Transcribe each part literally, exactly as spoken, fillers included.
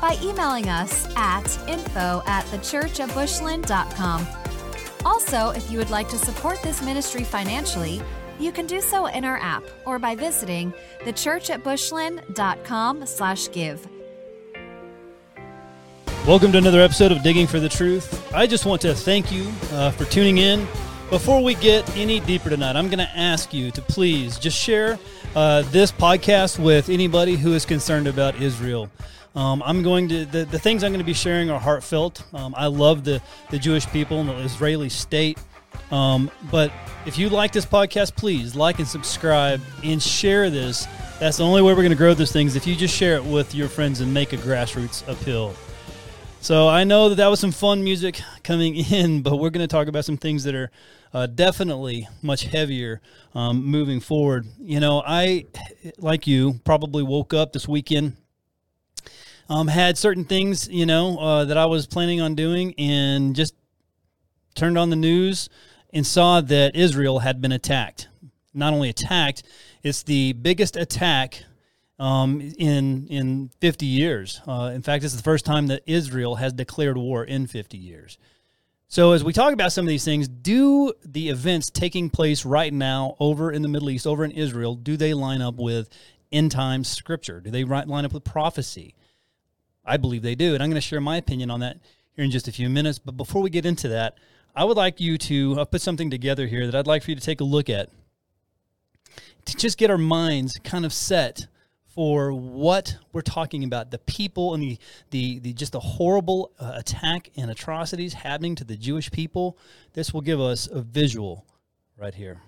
by emailing us at info at the church at bushland dot com. Also, if you would like to support this ministry financially, you can do so in our app or by visiting the church at bushland dot com slash give. Welcome to another episode of Digging for the Truth. I just want to thank you uh, for tuning in. Before we get any deeper tonight, I'm going to ask you to please just share uh, this podcast with anybody who is concerned about Israel. Um, I'm going to the, the things I'm going to be sharing are heartfelt. Um, I love the, the Jewish people and the Israeli state. Um, but if you like this podcast, please like and subscribe and share this. That's the only way we're going to grow these things, if you just share it with your friends and make a grassroots appeal. So I know that that was some fun music coming in, but we're going to talk about some things that are uh, definitely much heavier um, moving forward. You know, I, like you, probably woke up this weekend, um, had certain things, you know, uh, that I was planning on doing, and just turned on the news and saw that Israel had been attacked. Not only attacked, it's the biggest attack Um, in in fifty years. Uh, in fact, it's the first time that Israel has declared war in fifty years. So as we talk about some of these things, do the events taking place right now over in the Middle East, over in Israel, do they line up with end-time scripture? Do they line up with prophecy? I believe they do, and I'm going to share my opinion on that here in just a few minutes. But before we get into that, I would like you to uh, put something together here that I'd like for you to take a look at, to just get our minds kind of set for what we're talking about, the people and the the, the just the horrible uh, attack and atrocities happening to the Jewish people. This will give us a visual right here.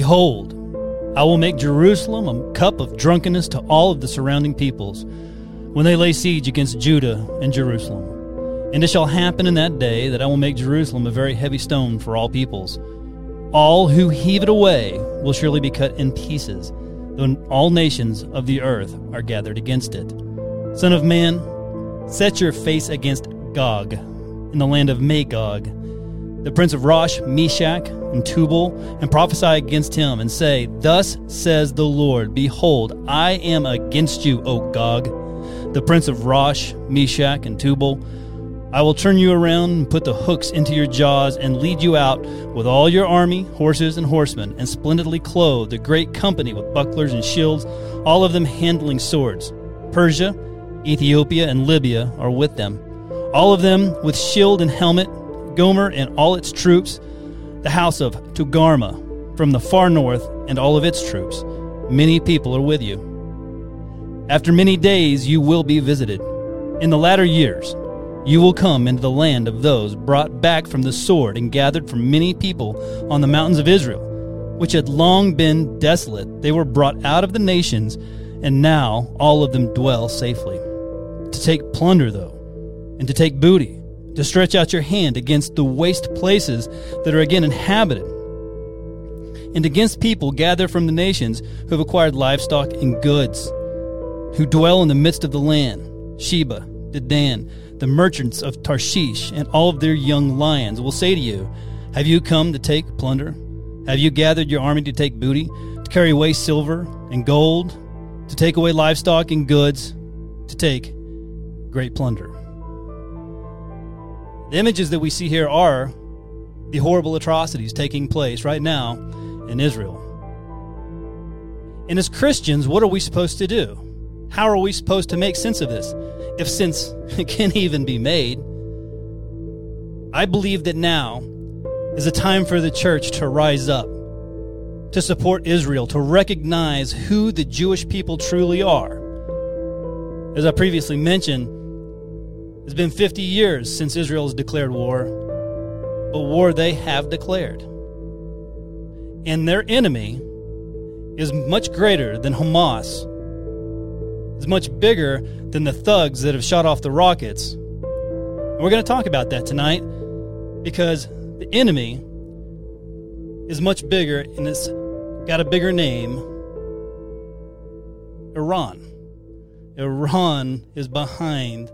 Behold, I will make Jerusalem a cup of drunkenness to all of the surrounding peoples when they lay siege against Judah and Jerusalem. And it shall happen in that day that I will make Jerusalem a very heavy stone for all peoples. All who heave it away will surely be cut in pieces, though all nations of the earth are gathered against it. Son of man, set your face against Gog in the land of Magog, the prince of Rosh, Meshach, and Tubal, and prophesy against him, and say, Thus says the Lord, Behold, I am against you, O Gog, the prince of Rosh, Meshach, and Tubal. I will turn you around and put the hooks into your jaws and lead you out with all your army, horses, and horsemen, and splendidly clothed, a great company with bucklers and shields, all of them handling swords. Persia, Ethiopia, and Libya are with them, all of them with shield and helmet, Gomer and all its troops, the house of Togarmah from the far north and all of its troops. Many people are with you. After many days you will be visited. In the latter years you will come into the land of those brought back from the sword and gathered from many people on the mountains of Israel, which had long been desolate. They were brought out of the nations, and now all of them dwell safely. To take plunder, though, and to take booty, to stretch out your hand against the waste places that are again inhabited, and against people gathered from the nations who have acquired livestock and goods, who dwell in the midst of the land. Sheba, Dedan, the merchants of Tarshish, and all of their young lions will say to you, Have you come to take plunder? Have you gathered your army to take booty, to carry away silver and gold, to take away livestock and goods, to take great plunder? The images that we see here are the horrible atrocities taking place right now in Israel. And as Christians, what are we supposed to do? How are we supposed to make sense of this, if sense can even be made? I believe that now is a time for the church to rise up, to support Israel, to recognize who the Jewish people truly are. As I previously mentioned, it's been fifty years since Israel has declared war, but war they have declared. And their enemy is much greater than Hamas. It's much bigger than the thugs that have shot off the rockets. And we're going to talk about that tonight, because the enemy is much bigger, and it's got a bigger name: Iran. Iran is behind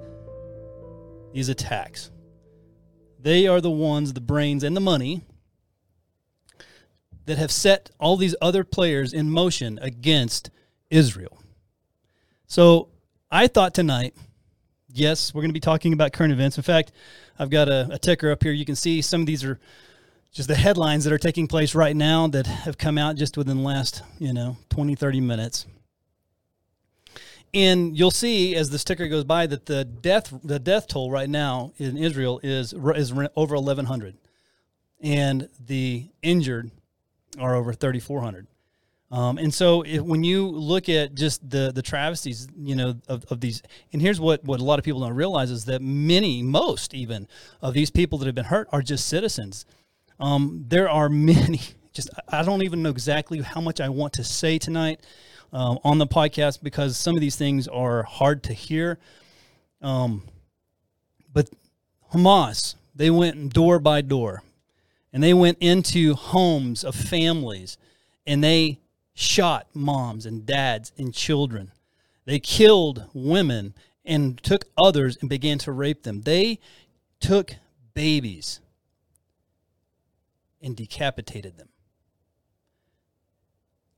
these attacks. They are the ones, the brains and the money, that have set all these other players in motion against Israel. So I thought tonight, yes, we're going to be talking about current events. In fact, I've got a, a ticker up here. You can see some of these are just the headlines that are taking place right now that have come out just within the last, you know, twenty, thirty minutes. And you'll see as this ticker goes by that the death the death toll right now in Israel is is over eleven hundred. And the injured are over thirty-four hundred. Um, and so if, when you look at just the, the travesties, you know, of, of these, and here's what, what a lot of people don't realize is that many, most even, of these people that have been hurt are just citizens. Um, there are many, just, I don't even know exactly how much I want to say tonight um, on the podcast, because some of these things are hard to hear. Um, but Hamas, they went door by door. And they went into homes of families, and they shot moms and dads and children. They killed women and took others and began to rape them. They took babies and decapitated them.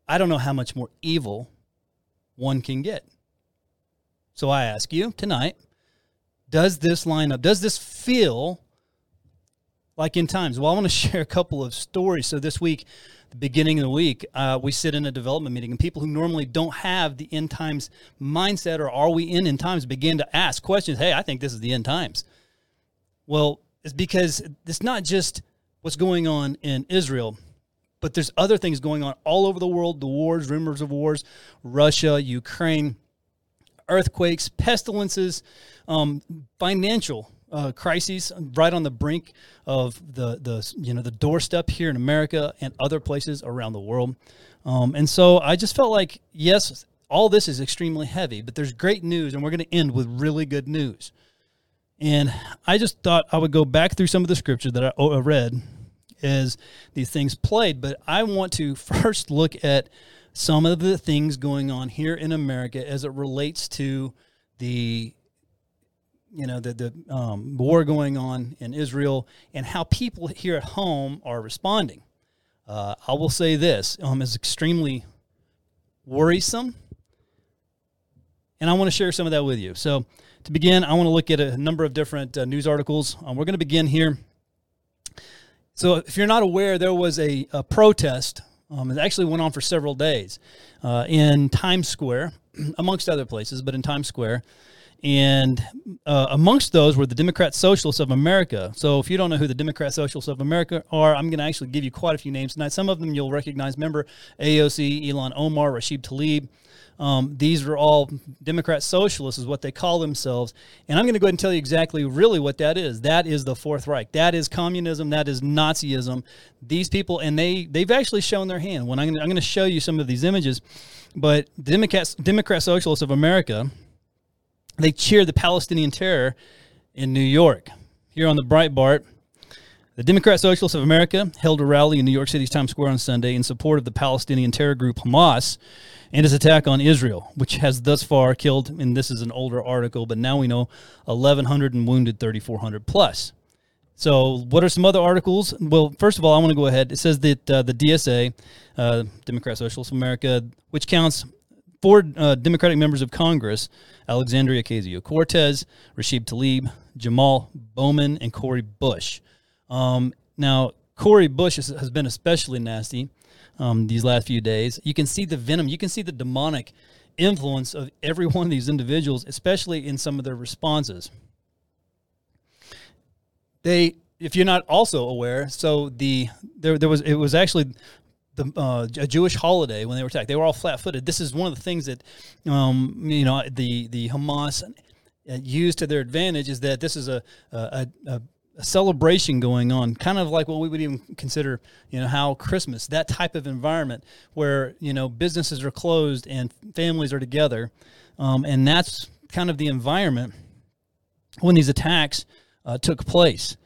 I don't know how much more evil one can get. So I ask you tonight, does this line up? Does this feel like in times? Well, I want to share a couple of stories. So this week, the beginning of the week, uh, we sit in a development meeting, and people who normally don't have the end times mindset, or are we in end times, begin to ask questions. Hey, I think this is the end times. Well, it's because it's not just what's going on in Israel, but there's other things going on all over the world: the wars, rumors of wars, Russia, Ukraine, earthquakes, pestilences, um, financial Uh, crises right on the brink of the, the you know the doorstep here in America and other places around the world. Um, and so I just felt like, yes, all this is extremely heavy, but there's great news, and we're going to end with really good news. And I just thought I would go back through some of the scripture that I read as these things played, but I want to first look at some of the things going on here in America as it relates to the you know, the, the um, war going on in Israel and how people here at home are responding. Uh, I will say this um, is extremely worrisome, and I want to share some of that with you. So to begin, I want to look at a number of different uh, news articles. Um, we're going to begin here. So if you're not aware, there was a, a protest. Um, it actually went on for several days uh, in Times Square, amongst other places, but in Times Square. And uh, amongst those were the Democratic Socialists of America. So if you don't know who the Democratic Socialists of America are, I'm going to actually give you quite a few names tonight. Some of them you'll recognize. Remember A O C, Ilhan Omar, Rashid Tlaib. Um, these are all Democrat Socialists is what they call themselves. And I'm going to go ahead and tell you exactly really what that is. That is the Fourth Reich. That is communism. That is Nazism. These people, and they, they've actually shown their hand. When I'm going to show you some of these images. But the Democrat, Democrat Socialists of America, they cheered the Palestinian terror in New York. Here on the Breitbart, the Democrat Socialists of America held a rally in New York City's Times Square on Sunday in support of the Palestinian terror group Hamas and its attack on Israel, which has thus far killed, and this is an older article, but now we know eleven hundred and wounded thirty-four hundred plus. So what are some other articles? Well, first of all, I want to go ahead. It says that uh, the D S A, uh, Democrat Socialists of America, which counts Four uh, Democratic members of Congress: Alexandria Ocasio-Cortez, Rashid Tlaib, Jamaal Bowman, and Cori Bush. Um, now, Cori Bush has, has been especially nasty. um, these last few days. You can see the venom. You can see the demonic influence of every one of these individuals, especially in some of their responses. They, if you're not also aware, so the there there was it was actually the uh, a Jewish holiday when they were attacked. They were all flat-footed. This is one of the things that um, you know the the Hamas used to their advantage, is that this is a a, a a celebration going on, kind of like what we would even consider, you know, how Christmas, that type of environment where, you know, businesses are closed and families are together. Um, and that's kind of the environment when these attacks uh, took place.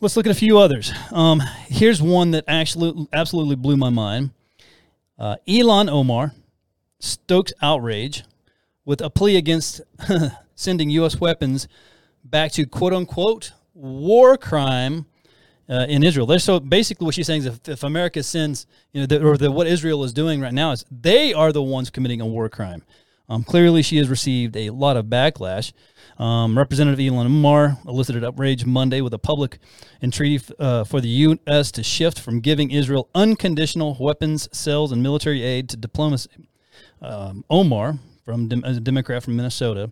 Let's look at a few others. Um, here's one that actually absolutely blew my mind. Uh, Ilhan Omar stokes outrage with a plea against sending U S weapons back to quote-unquote war crime uh, in Israel. They're, so basically what she's saying is if, if America sends, you know, the, or the, what Israel is doing right now is they are the ones committing a war crime. Um, clearly, she has received a lot of backlash. Um, Representative Ilhan Omar elicited outrage Monday with a public entreaty uh, for the U S to shift from giving Israel unconditional weapons sales and military aid to diplomacy. Um, Omar, from Dem- a Democrat from Minnesota,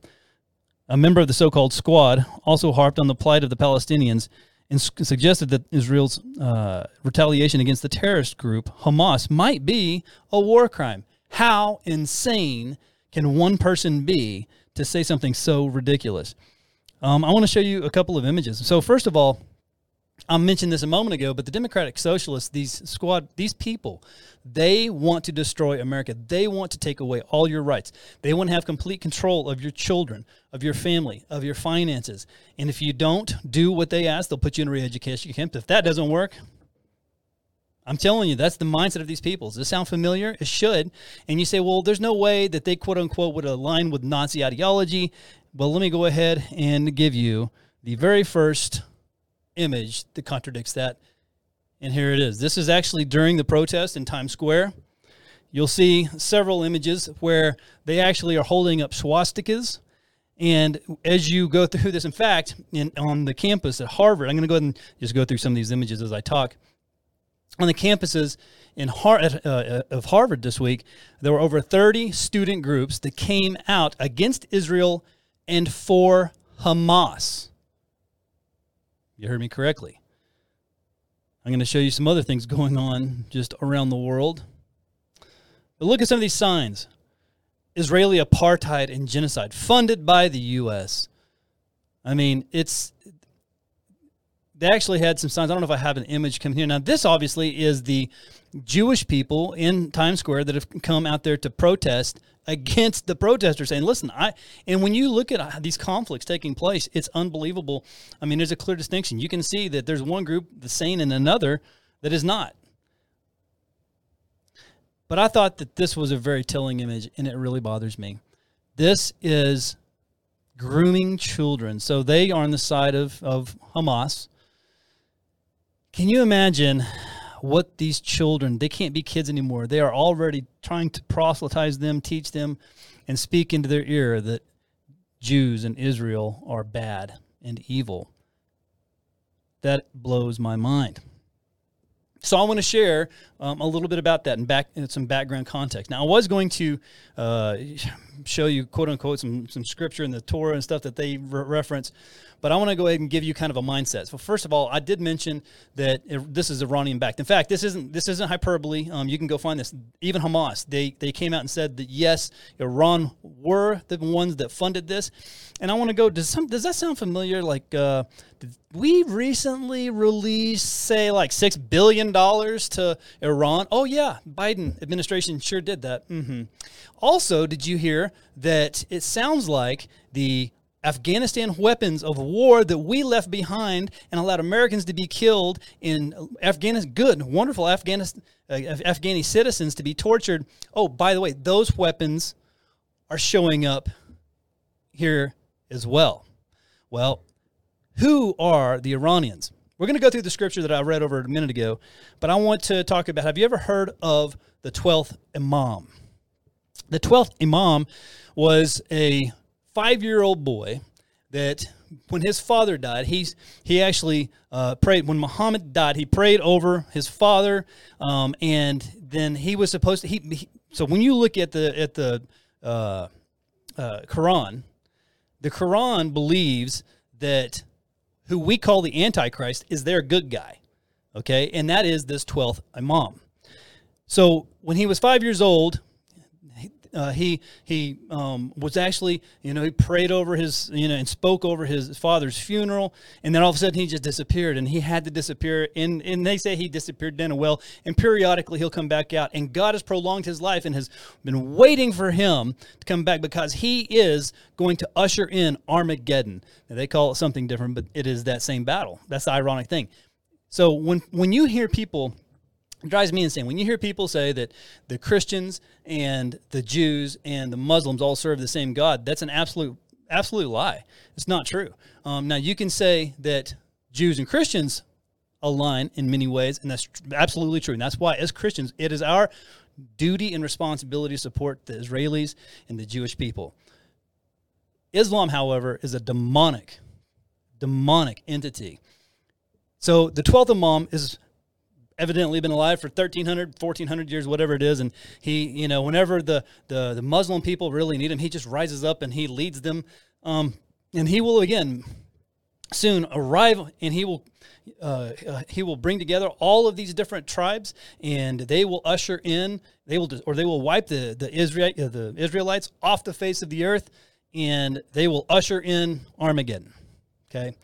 a member of the so-called squad, also harped on the plight of the Palestinians and su- suggested that Israel's uh, retaliation against the terrorist group Hamas might be a war crime. How insane can one person be to say something so ridiculous? Um, I want to show you a couple of images. So first of all, I mentioned this a moment ago, but the Democratic Socialists, these squad, these people, they want to destroy America. They want to take away all your rights. They want to have complete control of your children, of your family, of your finances. And if you don't do what they ask, they'll put you in a re-education camp. If that doesn't work, I'm telling you, that's the mindset of these people. Does this sound familiar? It should. And you say, well, there's no way that they, quote unquote, would align with Nazi ideology. Well, let me go ahead and give you the very first image that contradicts that, and here it is. This is actually during the protest in Times Square. You'll see several images where they actually are holding up swastikas, and as you go through this, in fact, in, on the campus at Harvard, I'm going to go ahead and just go through some of these images as I talk. On the campuses in Har- uh, of Harvard this week, there were over thirty student groups that came out against Israel and for Hamas. You heard me correctly. I'm going to show you some other things going on just around the world. But look at some of these signs. Israeli apartheid and genocide funded by the U S. I mean, it's... They actually had some signs. I don't know if I have an image coming here. Now, this obviously is the Jewish people in Times Square that have come out there to protest against the protesters, saying, listen, I, and when you look at these conflicts taking place, it's unbelievable. I mean, there's a clear distinction. You can see that there's one group the sane and another that is not. But I thought that this was a very telling image, and it really bothers me. This is grooming children. So they are on the side of, of Hamas. Can you imagine what these children, they can't be kids anymore. They are already trying to proselytize them, teach them, and speak into their ear that Jews and Israel are bad and evil. That blows my mind. So I want to share um, a little bit about that and back in some background context. Now, I was going to uh, show you, quote-unquote, some, some scripture in the Torah and stuff that they re- reference, but I want to go ahead and give you kind of a mindset. So first of all, I did mention that it, this is Iranian-backed. In fact, this isn't this isn't hyperbole. Um, you can go find this. Even Hamas, they, they came out and said that, yes, Iran were the ones that funded this. And I want to go, does, some, does that sound familiar? Like, uh, did we recently released, say, like six billion dollars to Iran? Oh, yeah, Biden administration sure did that. Mm-hmm. Also, did you hear that it sounds like the Afghanistan weapons of war that we left behind and allowed Americans to be killed in Afghanistan, good, wonderful Afghanistan, uh, Afghani citizens to be tortured. Oh, by the way, those weapons are showing up here as well. Well, who are the Iranians? We're going to go through the scripture that I read over a minute ago, but I want to talk about, have you ever heard of the twelfth Imam? The twelfth Imam was a five-year-old boy that when his father died, he's, he actually uh, prayed. When Muhammad died, he prayed over his father, um, and then he was supposed to... He, he, so when you look at the at the uh, uh, Quran, the Quran believes that who we call the Antichrist is their good guy, okay? And that is this twelfth Imam. So when he was five years old... Uh, he he um, was actually, you know, he prayed over his, you know, and spoke over his father's funeral. And then all of a sudden he just disappeared, and he had to disappear. And, and they say he disappeared in a well, and periodically he'll come back out. And God has prolonged his life and has been waiting for him to come back, because he is going to usher in Armageddon. Now, they call it something different, but it is that same battle. That's the ironic thing. So when, when you hear people... It drives me insane when you hear people say that the Christians and the Jews and the Muslims all serve the same God. That's an absolute, absolute lie. It's not true. Um, now, you can say that Jews and Christians align in many ways, and that's absolutely true. And that's why, as Christians, it is our duty and responsibility to support the Israelis and the Jewish people. Islam, however, is a demonic, demonic entity. So the twelfth Imam is... evidently been alive for thirteen hundred, fourteen hundred years, whatever it is. And he, you know, whenever the, the, the Muslim people really need him, he just rises up and he leads them. Um, and he will again soon arrive, and he will, uh, uh, he will bring together all of these different tribes, and they will usher in, they will, or they will wipe the, the Israel, uh, the Israelites off the face of the earth, and they will usher in Armageddon. Okay.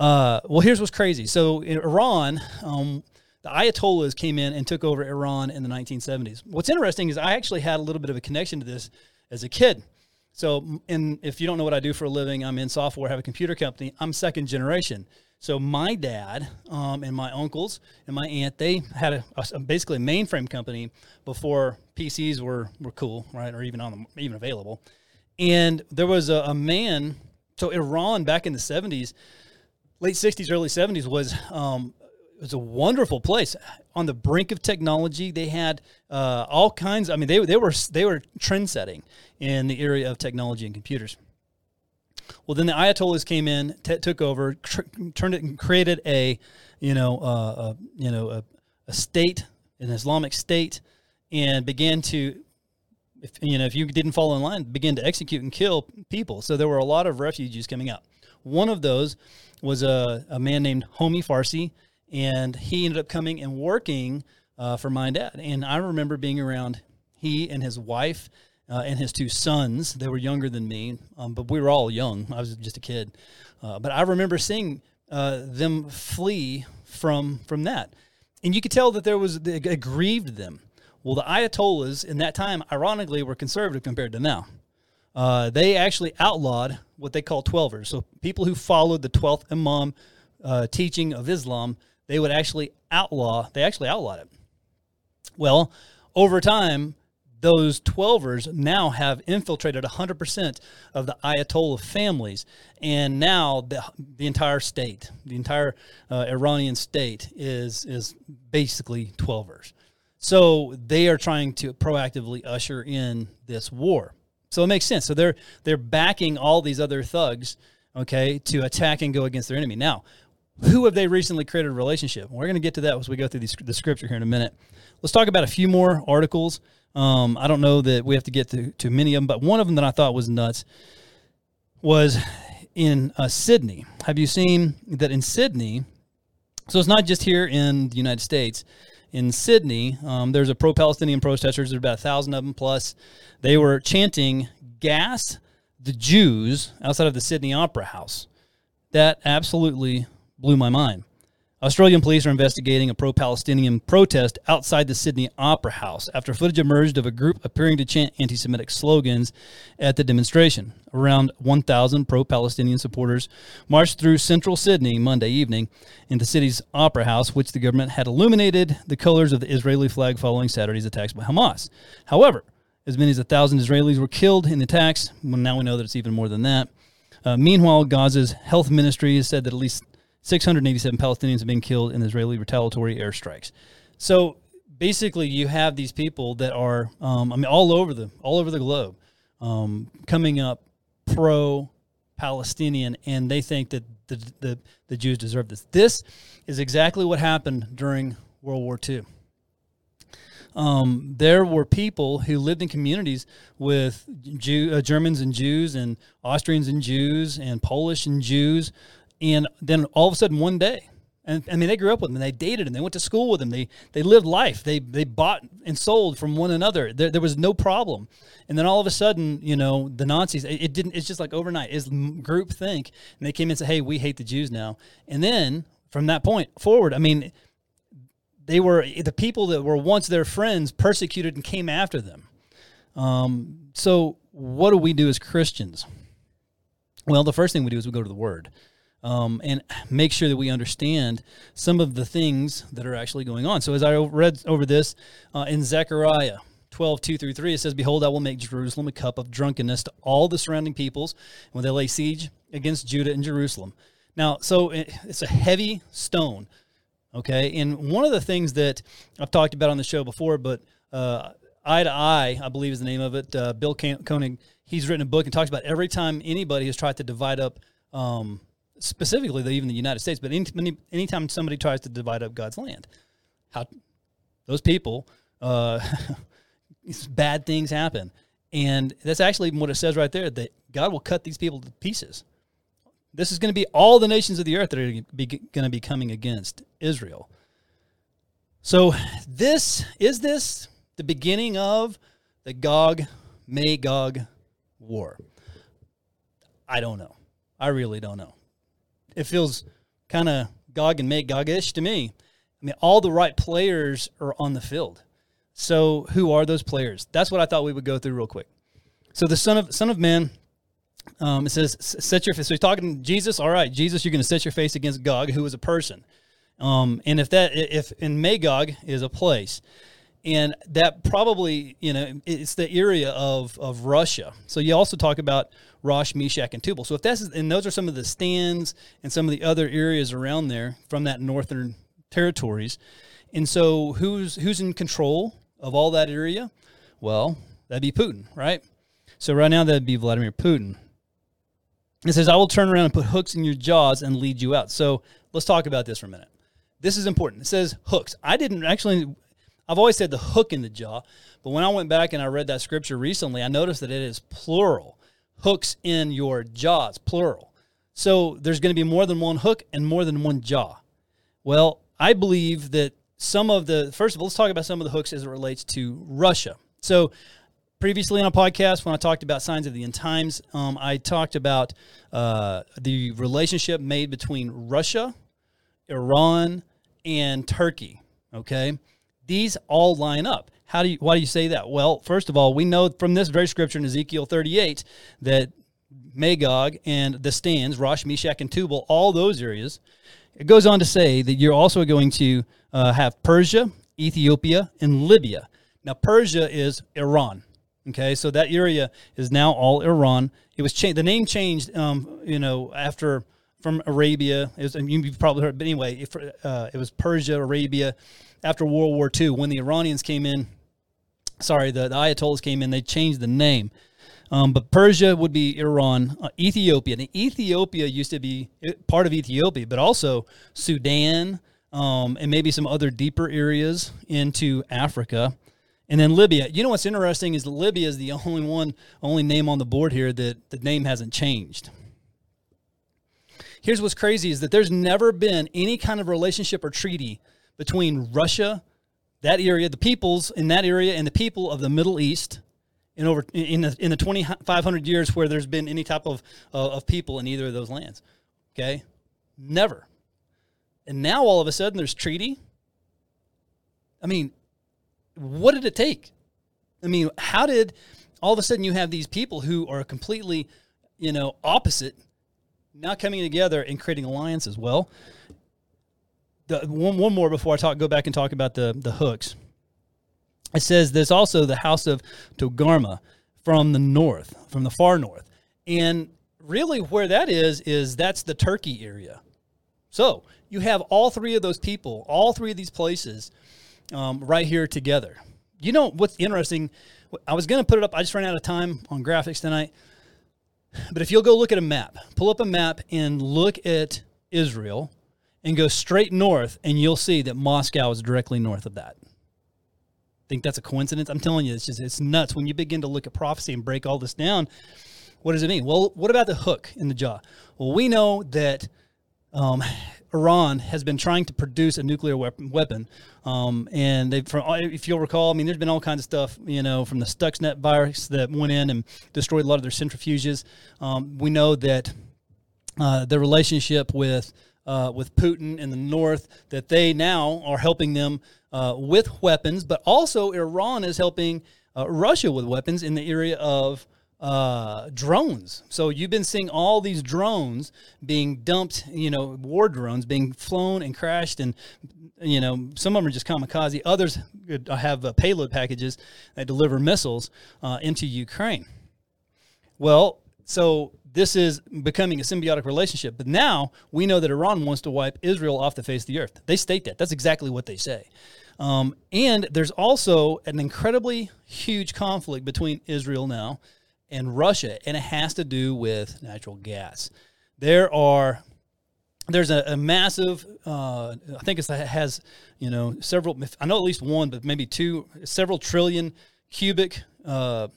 Uh, well, here's what's crazy. So in Iran, um, the Ayatollahs came in and took over Iran in the nineteen seventies. What's interesting is I actually had a little bit of a connection to this as a kid. So, and if you don't know what I do for a living, I'm in software, have a computer company. I'm second generation. So my dad um, and my uncles and my aunt, they had a, a basically a mainframe company before P Cs were, were cool, right, or even on the, even available. And there was a, a man, so Iran back in the seventies, late sixties, early seventies was... Um, It was a wonderful place on the brink of technology. They had uh, all kinds. I mean, they they were they were trend setting in the area of technology and computers. Well, then the Ayatollahs came in, t- took over, tr- turned it, and created a you know uh, a, you know a, a state, an Islamic state, and began to, if, you know, if you didn't fall in line, begin to execute and kill people. So there were a lot of refugees coming out. One of those was a, a man named Homi Farsi. And he ended up coming and working uh, for my dad. And I remember being around he and his wife uh, and his two sons. They were younger than me, um, but we were all young. I was just a kid. Uh, but I remember seeing uh, them flee from from that. And you could tell that there was, it grieved them. Well, the Ayatollahs in that time, ironically, were conservative compared to now. Uh, they actually outlawed what they call twelvers. So people who followed the twelfth Imam uh, teaching of Islam, they would actually outlaw, they actually outlawed it. Well, over time, those twelvers now have infiltrated one hundred percent of the Ayatollah families. And now the, the entire state, the entire uh, Iranian state is, is basically twelvers. So they are trying to proactively usher in this war. So it makes sense. So they're, they're backing all these other thugs, okay, to attack and go against their enemy. Now, who have they recently created a relationship? We're going to get to that as we go through the, the scripture here in a minute. Let's talk about a few more articles. Um, I don't know that we have to get to, to many of them, but one of them that I thought was nuts was in uh, Sydney. Have you seen that in Sydney? So it's not just here in the United States. In Sydney, um, there's a pro-Palestinian protesters. There's about a thousand of them plus. They were chanting, "Gas the Jews," outside of the Sydney Opera House. That absolutely blew my mind. Australian police are investigating a pro-Palestinian protest outside the Sydney Opera House after footage emerged of a group appearing to chant anti-Semitic slogans at the demonstration. Around one thousand pro-Palestinian supporters marched through central Sydney Monday evening in the city's Opera House, which the government had illuminated the colors of the Israeli flag following Saturday's attacks by Hamas. However, as many as one thousand Israelis were killed in the attacks. Well, now we know that it's even more than that. Uh, meanwhile, Gaza's health ministry has said that at least six hundred eighty-seven Palestinians have been killed in Israeli retaliatory airstrikes. So basically, you have these people that are, um, I mean, all over the all over the globe, um, coming up pro Palestinian, and they think that the, the, the Jews deserve this. This is exactly what happened during World War Two. Um, there were people who lived in communities with Jew, uh, Germans and Jews and Austrians and Jews and Polish and Jews. And then all of a sudden one day, and I mean, they grew up with them and they dated and they went to school with them. They, they lived life. They, they bought and sold from one another. There, there was no problem. And then all of a sudden, you know, the Nazis, it, it didn't, it's just like overnight is group think. And they came in and said, hey, we hate the Jews now. And then from that point forward, I mean, they were the people that were once their friends persecuted and came after them. Um, so what do we do as Christians? Well, the first thing we do is we go to the Word um, and make sure that we understand some of the things that are actually going on. So as I read over this uh, in Zechariah twelve, two through three, it says, behold, I will make Jerusalem a cup of drunkenness to all the surrounding peoples when they lay siege against Judah and Jerusalem. Now, so it, it's a heavy stone. Okay, and one of the things that I've talked about on the show before, but uh, Eye to Eye, I believe is the name of it, uh, Bill Koenig, he's written a book and talks about every time anybody has tried to divide up, um, specifically even the United States, but any, any, anytime somebody tries to divide up God's land, how those people, uh, bad things happen. And that's actually what it says right there, that God will cut these people to pieces. This is going to be all the nations of the earth that are going to be coming against Israel. So this is this the beginning of the Gog-Magog war? I don't know. I really don't know. It feels kind of Gog and Magog-ish to me. I mean, all the right players are on the field. So who are those players? That's what I thought we would go through real quick. So the Son of Son of Man... Um, it says, set your face. So he's talking to Jesus. All right, Jesus, you're going to set your face against Gog, who is a person. Um, and if that, if, and Magog is a place. And that probably, you know, it's the area of, of Russia. So you also talk about Rosh, Meshach, and Tubal. So if that's, and those are some of the stands and some of the other areas around there from that northern territories. And so who's, who's in control of all that area? Well, that'd be Putin, right? So right now that'd be Vladimir Putin. It says, I will turn around and put hooks in your jaws and lead you out. So let's talk about this for a minute. This is important. It says hooks. I didn't actually, I've always said the hook in the jaw, but when I went back and I read that scripture recently, I noticed that it is plural. Hooks in your jaws, plural. So there's going to be more than one hook and more than one jaw. Well, I believe that some of the, first of all, let's talk about some of the hooks as it relates to Russia. So previously on a podcast, when I talked about signs of the end times, um, I talked about uh, the relationship made between Russia, Iran, and Turkey. Okay, these all line up. How do you? Why do you say that? Well, first of all, we know from this very scripture in Ezekiel thirty-eight that Magog and the stands, Rosh, Meshach, and Tubal, all those areas. It goes on to say that you're also going to uh, have Persia, Ethiopia, and Libya. Now, Persia is Iran. Okay, so that area is now all Iran. It was changed. The name changed, um, you know, after from Arabia. It was, and you've probably heard, but anyway, if, uh, it was Persia, Arabia. After World War Two, when the Iranians came in, sorry, the, the Ayatollahs came in, they changed the name. Um, but Persia would be Iran, uh, Ethiopia. And Ethiopia used to be part of Ethiopia, but also Sudan um, and maybe some other deeper areas into Africa. And then Libya. You know what's interesting is Libya is the only one, only name on the board here that the name hasn't changed. Here's what's crazy is that there's never been any kind of relationship or treaty between Russia, that area, the peoples in that area, and the people of the Middle East in over in the in the twenty-five hundred years where there's been any type of uh, of people in either of those lands. Okay, never. And now all of a sudden there's treaty. I mean. What did it take? I mean, how did all of a sudden you have these people who are completely, you know, opposite now coming together and creating alliances? Well, the, one one more before I talk, go back and talk about the, the hooks. It says there's also the house of Togarmah from the north, from the far north. And really where that is, is that's the Turkey area. So you have all three of those people, all three of these places Um, right here together. You know what's interesting? I was going to put it up. I just ran out of time on graphics tonight. But if you'll go look at a map, pull up a map and look at Israel and go straight north, and you'll see that Moscow is directly north of that. Think that's a coincidence? I'm telling you, it's just, it's nuts. When you begin to look at prophecy and break all this down, what does it mean? Well, what about the hook in the jaw? Well, we know that um, Iran has been trying to produce a nuclear weapon, weapon um, and they, from, if you'll recall, I mean, there's been all kinds of stuff, you know, from the Stuxnet virus that went in and destroyed a lot of their centrifuges. Um, we know that uh, the relationship with uh, with Putin in the north, that they now are helping them uh, with weapons, but also Iran is helping uh, Russia with weapons in the area of Uh, drones. So you've been seeing all these drones being dumped, you know, war drones being flown and crashed, and, you know, some of them are just kamikaze. Others have uh, payload packages that deliver missiles uh, into Ukraine. Well, so this is becoming a symbiotic relationship. But now we know that Iran wants to wipe Israel off the face of the earth. They state that. That's exactly what they say. Um, and there's also an incredibly huge conflict between Israel now and Russia, and it has to do with natural gas. There are, there's a, a massive, uh, I think it's, it has, you know, several, I know at least one, but maybe two, several trillion cubic uh,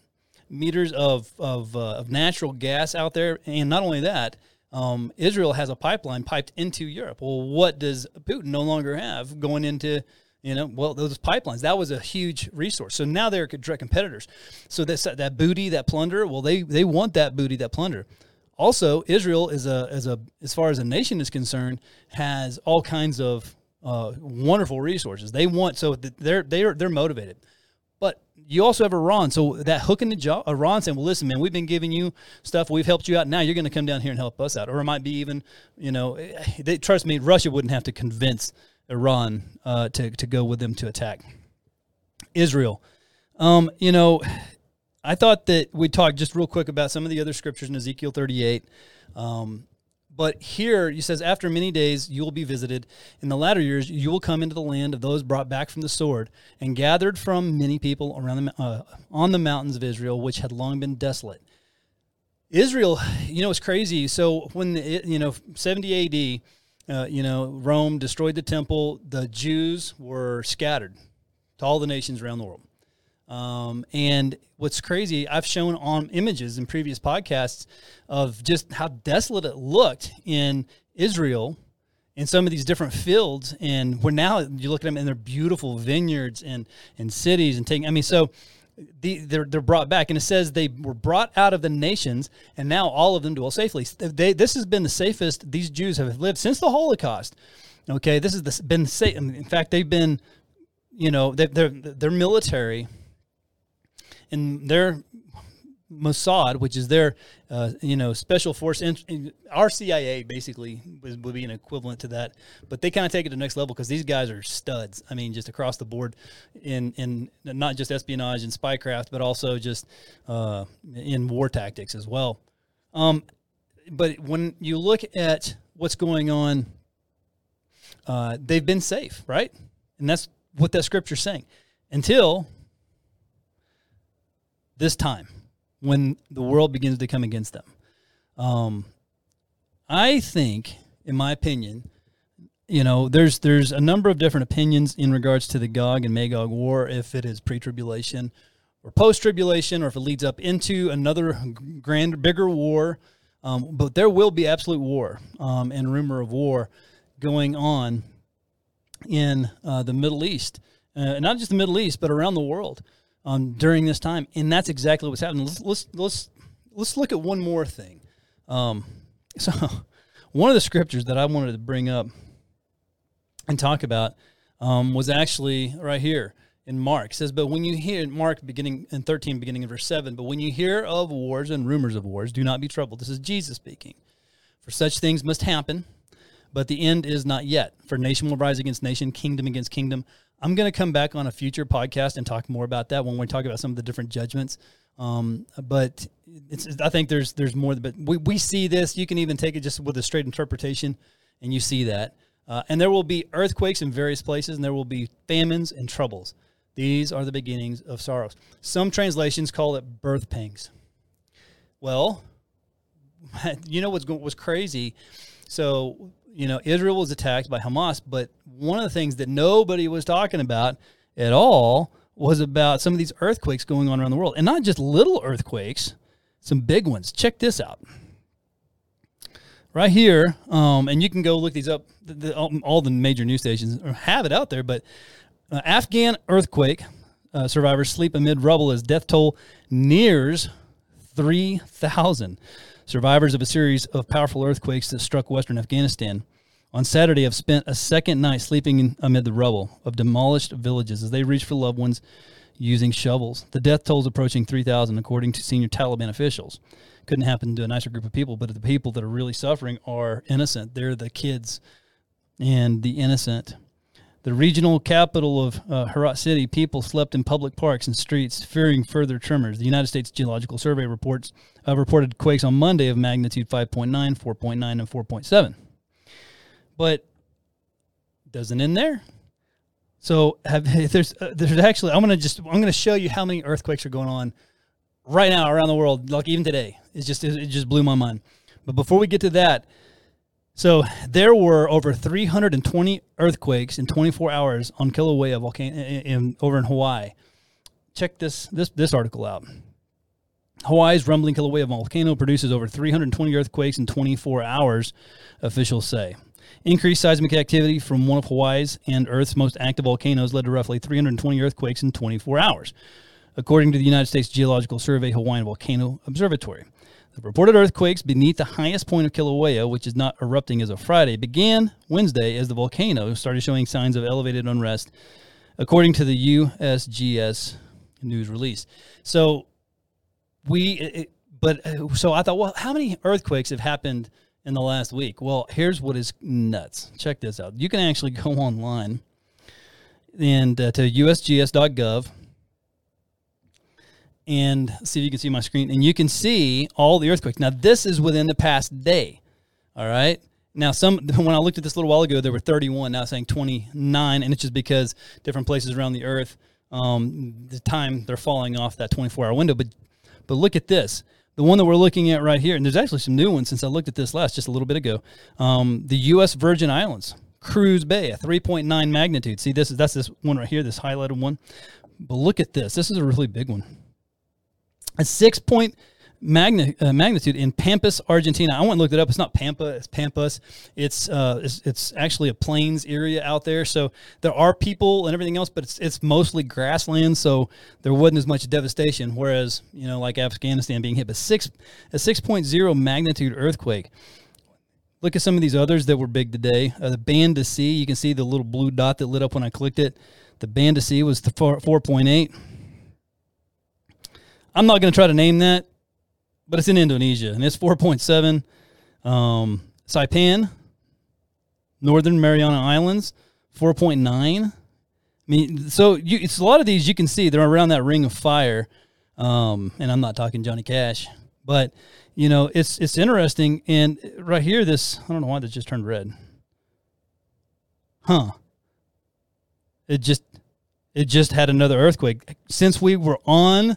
meters of of, uh, of natural gas out there. And not only that, um, Israel has a pipeline piped into Europe. Well, what does Putin no longer have going into, you know, well, those pipelines, that was a huge resource. So now they're direct competitors. So that's, that booty, that plunder, well, they they want that booty, that plunder. Also, Israel, is a as a as far as a nation is concerned, has all kinds of uh, wonderful resources. They want, so they're they're they're motivated. But you also have Iran. So that hook in the jaw, Iran saying, well, listen, man, we've been giving you stuff. We've helped you out. Now you're going to come down here and help us out. Or it might be even, you know, they, trust me, Russia wouldn't have to convince Iran uh, to, to go with them to attack Israel. Um, you know, I thought that we'd talk just real quick about some of the other scriptures in Ezekiel thirty-eight. Um, but here he says, after many days, you will be visited. In the latter years, you will come into the land of those brought back from the sword and gathered from many people around the, uh, on the mountains of Israel, which had long been desolate. Israel, you know, it's crazy. So when, the, you know, seventy A D, Uh, you know, Rome destroyed the temple. The Jews were scattered to all the nations around the world. Um, and what's crazy, I've shown on images in previous podcasts of just how desolate it looked in Israel in some of these different fields. And where now you look at them and they're beautiful vineyards and, and cities and taking, I mean, so the, they're, they're brought back, and it says they were brought out of the nations, and now all of them dwell safely. They, this has been the safest these Jews have lived since the Holocaust. Okay, this has the, been safe. In fact, they've been, you know, they, they're, their military and their Mossad, which is their, uh, you know, special force. In, our C I A basically would, would be an equivalent to that, but they kind of take it to the next level because these guys are studs. I mean, just across the board in, in not just espionage and spycraft, but also just uh, in war tactics as well. Um, but when you look at what's going on, uh, they've been safe, right? And that's what that scripture's saying until this time, when the world begins to come against them. Um, I think, in my opinion, you know, there's there's a number of different opinions in regards to the Gog and Magog war, if it is pre-tribulation or post-tribulation, or if it leads up into another grander, bigger war. Um, but there will be absolute war um, and rumor of war going on in uh, the Middle East. Uh, not just the Middle East, but around the world. Um, during this time, and that's exactly what's happening. Let's let's let's, let's look at one more thing. Um, so, one of the scriptures that I wanted to bring up and talk about um, was actually right here in Mark. It says, "But when you hear Mark beginning in thirteen, beginning in verse seven, but when you hear of wars and rumors of wars, do not be troubled." This is Jesus speaking. For such things must happen, but the end is not yet. For nation will rise against nation, kingdom against kingdom. I'm going to come back on a future podcast and talk more about that when we talk about some of the different judgments. Um, but it's, I think there's there's more. But we, we see this. You can even take it just with a straight interpretation, and you see that. Uh, and there will be earthquakes in various places, and there will be famines and troubles. These are the beginnings of sorrows. Some translations call it birth pangs. Well, you know what's was crazy? So, you know, Israel was attacked by Hamas, but one of the things that nobody was talking about at all was about some of these earthquakes going on around the world. And not just little earthquakes, some big ones. Check this out. Right here, um, and you can go look these up. The, the, all, all the major news stations have it out there, but uh, Afghan earthquake uh, survivors sleep amid rubble as death toll nears three thousand. Survivors of a series of powerful earthquakes that struck western Afghanistan on Saturday have spent a second night sleeping amid the rubble of demolished villages as they reach for loved ones using shovels. The death toll is approaching three thousand, according to senior Taliban officials. Couldn't happen to a nicer group of people, but the people that are really suffering are innocent. They're the kids and the innocent. The regional capital of uh, Herat City, people slept in public parks and streets, fearing further tremors. The United States Geological Survey reports uh, reported quakes on Monday of magnitude five point nine, four point nine, and four point seven. But doesn't end there. So have, there's uh, there's actually I'm gonna just I'm gonna show you how many earthquakes are going on right now around the world. Like even today, it's just it just blew my mind. But before we get to that, so there were over three hundred twenty earthquakes in twenty-four hours on Kilauea volcano in, in, over in Hawaii. Check this this this article out. Hawaii's rumbling Kilauea volcano produces over three hundred twenty earthquakes in twenty-four hours, officials say. Increased seismic activity from one of Hawaii's and Earth's most active volcanoes led to roughly three hundred twenty earthquakes in twenty-four hours, according to the United States Geological Survey Hawaiian Volcano Observatory. The reported earthquakes beneath the highest point of Kilauea, which is not erupting as of Friday, began Wednesday as the volcano started showing signs of elevated unrest, according to the U S G S news release. So we, it, but so I thought, well, how many earthquakes have happened in the last week? Well, here's what is nuts. Check this out. You can actually go online and uh, to U S G S dot gov and see if you can see my screen. And you can see all the earthquakes. Now, this is within the past day. All right. Now, some when I looked at this a little while ago, there were thirty-one. Now saying twenty-nine, and it's just because different places around the earth, um, the time they're falling off that twenty-four hour window. But but look at this. The one that we're looking at right here, and there's actually some new ones since I looked at this last just a little bit ago. Um, the U S. Virgin Islands, Cruz Bay, a three point nine magnitude. See, this is that's this one right here, this highlighted one. But look at this. This is a really big one. A six point magni- uh, magnitude in Pampas, Argentina. I went and looked it up. It's not Pampa. It's Pampas. It's uh, it's, it's actually a plains area out there. So there are people and everything else, but it's it's mostly grassland. So there wasn't as much devastation. Whereas you know, like Afghanistan being hit, but six a six point oh magnitude earthquake. Look at some of these others that were big today. Uh, the Banda Sea. You can see the little blue dot that lit up when I clicked it. The Banda Sea was the four point eight. I'm not going to try to name that, but it's in Indonesia, and it's four point seven. Um, Saipan, Northern Mariana Islands, four point nine. I mean, so you, it's a lot of these you can see. They're around that Ring of Fire, um, and I'm not talking Johnny Cash. But, you know, it's it's interesting. And right here, this, I don't know why this just turned red. Huh. It just, it just had another earthquake. Since we were on...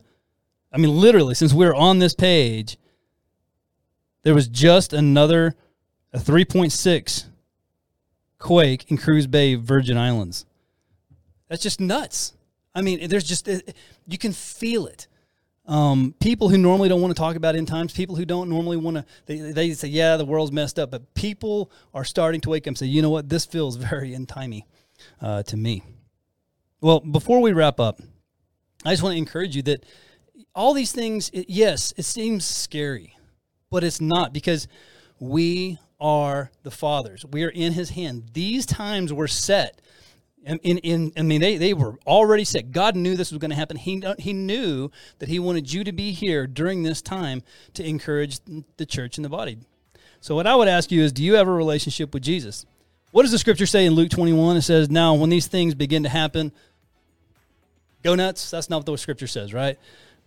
I mean, literally, since we were on this page, there was just another a three point six quake in Cruz Bay, Virgin Islands. That's just nuts. I mean, there's just, you can feel it. Um, people who normally don't want to talk about end times, people who don't normally want to, they, they say, yeah, the world's messed up. But people are starting to wake up and say, you know what, this feels very end-timey uh, to me. Well, before we wrap up, I just want to encourage you that all these things, it, yes, it seems scary, but it's not, because we are the Father's. We are in His hand. These times were set. And in, in, I mean, they, they were already set. God knew this was going to happen. He, he knew that He wanted you to be here during this time to encourage the church and the body. So what I would ask you is, do you have a relationship with Jesus? What does the Scripture say in Luke twenty-one? It says, now when these things begin to happen, go nuts. That's not what the Scripture says, right?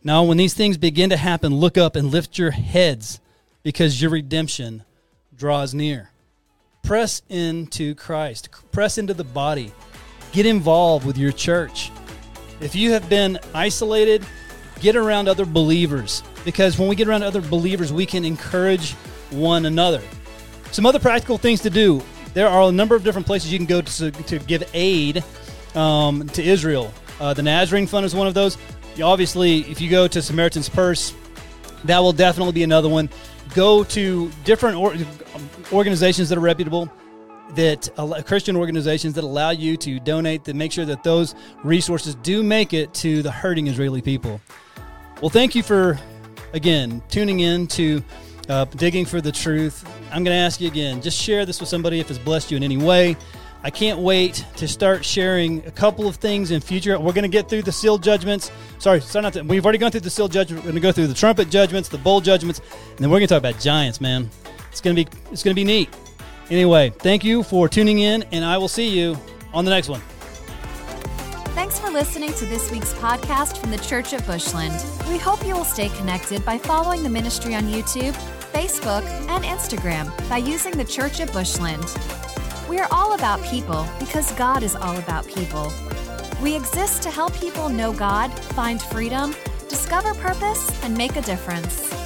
Now, when these things begin to happen, look up and lift your heads, because your redemption draws near. Press into Christ. Press into the body. Get involved with your church. If you have been isolated, get around other believers, because when we get around other believers, we can encourage one another. Some other practical things to do. There are a number of different places you can go to, to give aid um, to Israel. Uh, the Nazarene Fund is one of those. You obviously, if you go to Samaritan's Purse, that will definitely be another one. Go to different or, organizations that are reputable, that uh, Christian organizations that allow you to donate, to make sure that those resources do make it to the hurting Israeli people. Well, thank you for, again, tuning in to uh, Digging for the Truth. I'm going to ask you again, just share this with somebody if it's blessed you in any way. I can't wait to start sharing a couple of things in future. We're going to get through the sealed judgments. Sorry, sorry not to, we've already gone through the sealed judgment. We're going to go through the trumpet judgments, the bowl judgments, and then we're going to talk about giants, man. It's going to be it's going to be neat. Anyway, thank you for tuning in, and I will see you on the next one. Thanks for listening to this week's podcast from the Church at Bushland. We hope you will stay connected by following the ministry on YouTube, Facebook, and Instagram by using the Church at Bushland. We are all about people because God is all about people. We exist to help people know God, find freedom, discover purpose, and make a difference.